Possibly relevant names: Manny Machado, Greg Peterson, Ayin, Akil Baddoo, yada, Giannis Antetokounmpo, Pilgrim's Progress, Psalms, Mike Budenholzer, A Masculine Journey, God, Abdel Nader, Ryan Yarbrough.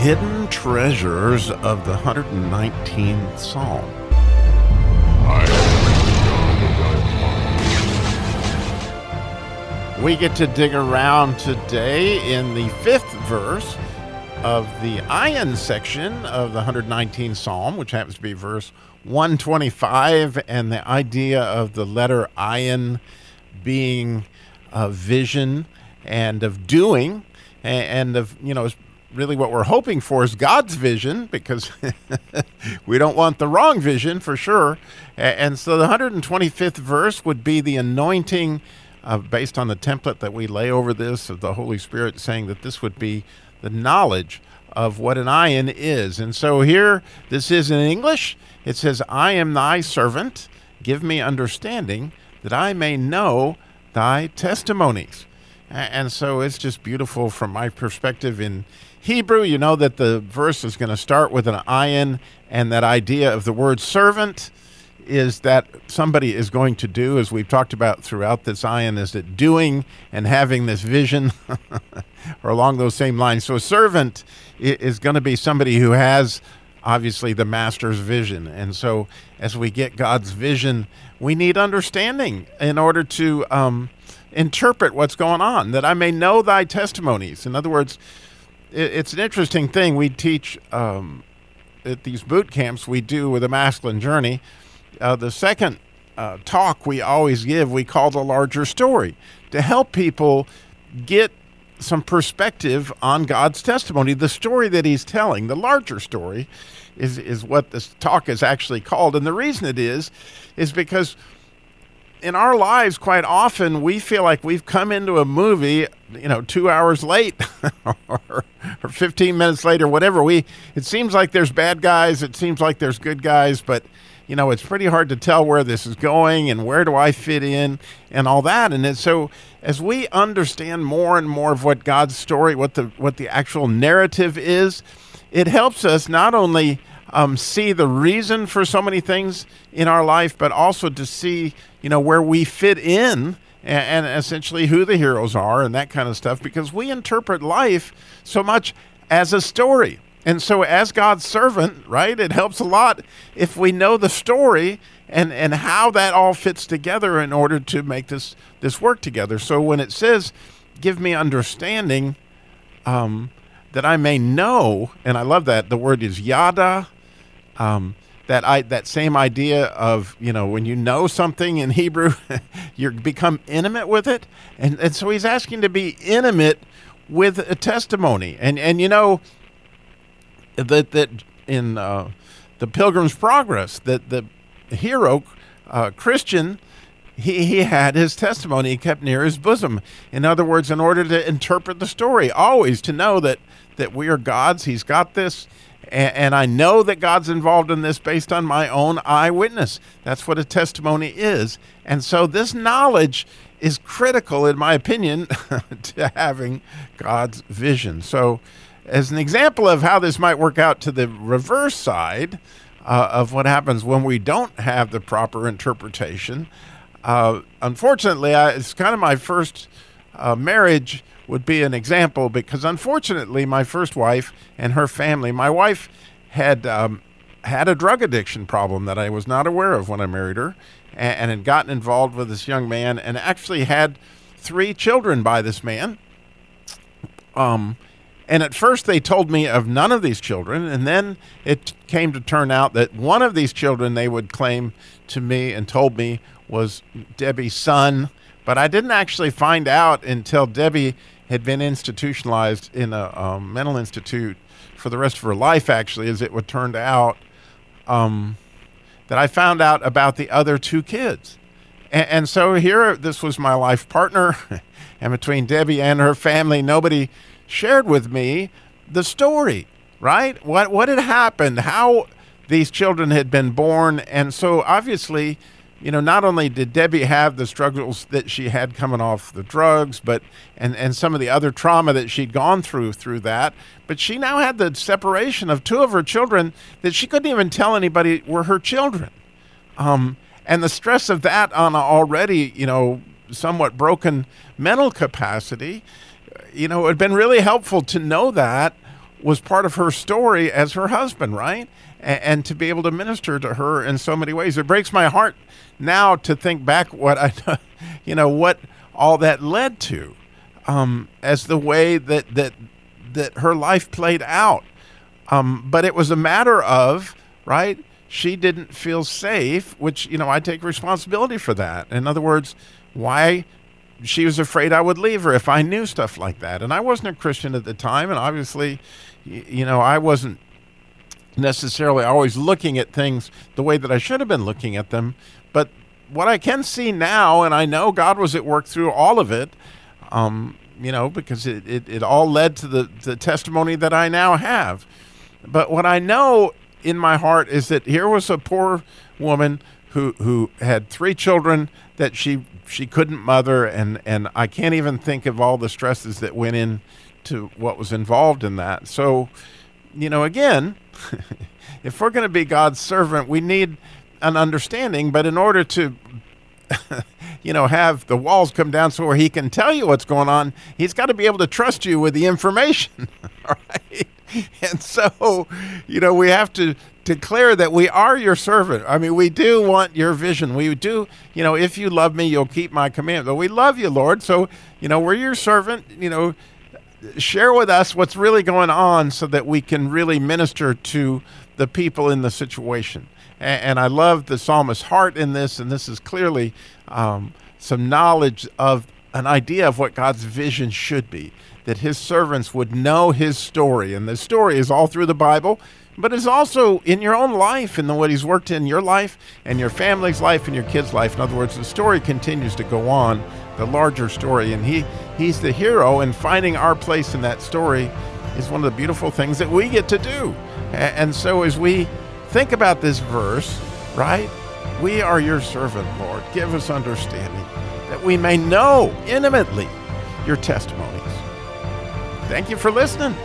hidden treasures of the 119th Psalm. We get to dig around today in the 5th verse of the Ayin section of the 119th Psalm, which happens to be verse 125, and the idea of the letter Ayin being a vision and of doing, and of, you know, really what we're hoping for is God's vision, because we don't want the wrong vision for sure. And so the 125th verse would be the anointing, based on the template that we lay over this, of the Holy Spirit saying that this would be the knowledge of what an Ayin is. And so here, this is in English. It says, "I am thy servant. Give me understanding that I may know thy testimonies." And so it's just beautiful from my perspective. In Hebrew, you know that the verse is going to start with an ayin, and that idea of the word servant is that somebody is going to do, as we've talked about throughout this ayin, is that doing and having this vision or along those same lines. So a servant is going to be somebody who has, obviously, the master's vision. And so as we get God's vision, we need understanding in order to interpret what's going on, that I may know thy testimonies. In other words, it's an interesting thing we teach at these boot camps we do with A Masculine Journey. The second talk we always give, we call the larger story, to help people get some perspective on God's testimony, the story that he's telling. The larger story is what this talk is actually called. And the reason it is because in our lives, quite often, we feel like we've come into a movie, 2 hours late or 15 minutes late or whatever. It seems like there's bad guys. It seems like there's good guys. But, it's pretty hard to tell where this is going and where do I fit in and all that. And so as we understand more and more of what God's story, what the actual narrative is, it helps us not only see the reason for so many things in our life, but also to see, where we fit in and essentially who the heroes are and that kind of stuff, because we interpret life so much as a story. And so as God's servant, right, it helps a lot if we know the story and how that all fits together in order to make this work together. So when it says, give me understanding, that I may know, and I love that, the word is yada, that same idea of, when you know something in Hebrew, you become intimate with it. And so he's asking to be intimate with a testimony. And that in the Pilgrim's Progress, that the hero, Christian, he had his testimony kept near his bosom. In other words, in order to interpret the story, always to know that we are God's, he's got this, and I know that God's involved in this based on my own eyewitness. That's what a testimony is. And so this knowledge is critical, in my opinion, to having God's vision. So as an example of how this might work out to the reverse side of what happens when we don't have the proper interpretation, unfortunately, it's kind of my first marriage would be an example, because unfortunately my first wife and her family, my wife had a drug addiction problem that I was not aware of when I married her, and had gotten involved with this young man and actually had 3 children by this man. And at first they told me of none of these children, and then it came to turn out that one of these children they would claim to me and told me was Debbie's son, but I didn't actually find out until Debbie had been institutionalized in a mental institute for the rest of her life, actually, as it would turn out, that I found out about the other 2 kids. And so here, this was my life partner, and between Debbie and her family, nobody shared with me the story, right? What had happened, how these children had been born, and so obviously, not only did Debbie have the struggles that she had coming off the drugs, but and some of the other trauma that she'd gone through that, but she now had the separation of 2 of her children that she couldn't even tell anybody were her children. And the stress of that on an already, somewhat broken mental capacity, it had been really helpful to know that was part of her story as her husband, right? And to be able to minister to her in so many ways. It breaks my heart now to think back what I, you know, what all that led to as the way that her life played out. But it was a matter of, right, she didn't feel safe, which, you know, I take responsibility for that. In other words, why she was afraid I would leave her if I knew stuff like that. And I wasn't a Christian at the time, and obviously, you know, I wasn't necessarily always looking at things the way that I should have been looking at them. But what I can see now, and I know God was at work through all of it, you know, because it all led to the testimony that I now have. But what I know in my heart is that here was a poor woman who had 3 children that she couldn't mother, and I can't even think of all the stresses that went into what was involved in that. So, you know, again, if we're going to be God's servant, we need an understanding, but in order to you know, have the walls come down so where he can tell you what's going on, he's got to be able to trust you with the information, right? And so, you know, we have to declare that we are your servant. I mean, we do want your vision. We do, you know, if you love me, you'll keep my command. But we love you, Lord. So, you know, we're your servant. You know, share with us what's really going on so that we can really minister to the people in the situation. And I love the psalmist's heart in this, and this is clearly some knowledge of an idea of what God's vision should be, that his servants would know his story. And the story is all through the Bible, but it's also in your own life and what he's worked in your life and your family's life and your kids' life. In other words, the story continues to go on, the larger story, and he's the hero, and finding our place in that story is one of the beautiful things that we get to do. And so as we think about this verse, right? We are your servant, Lord. Give us understanding that we may know intimately your testimonies. Thank you for listening.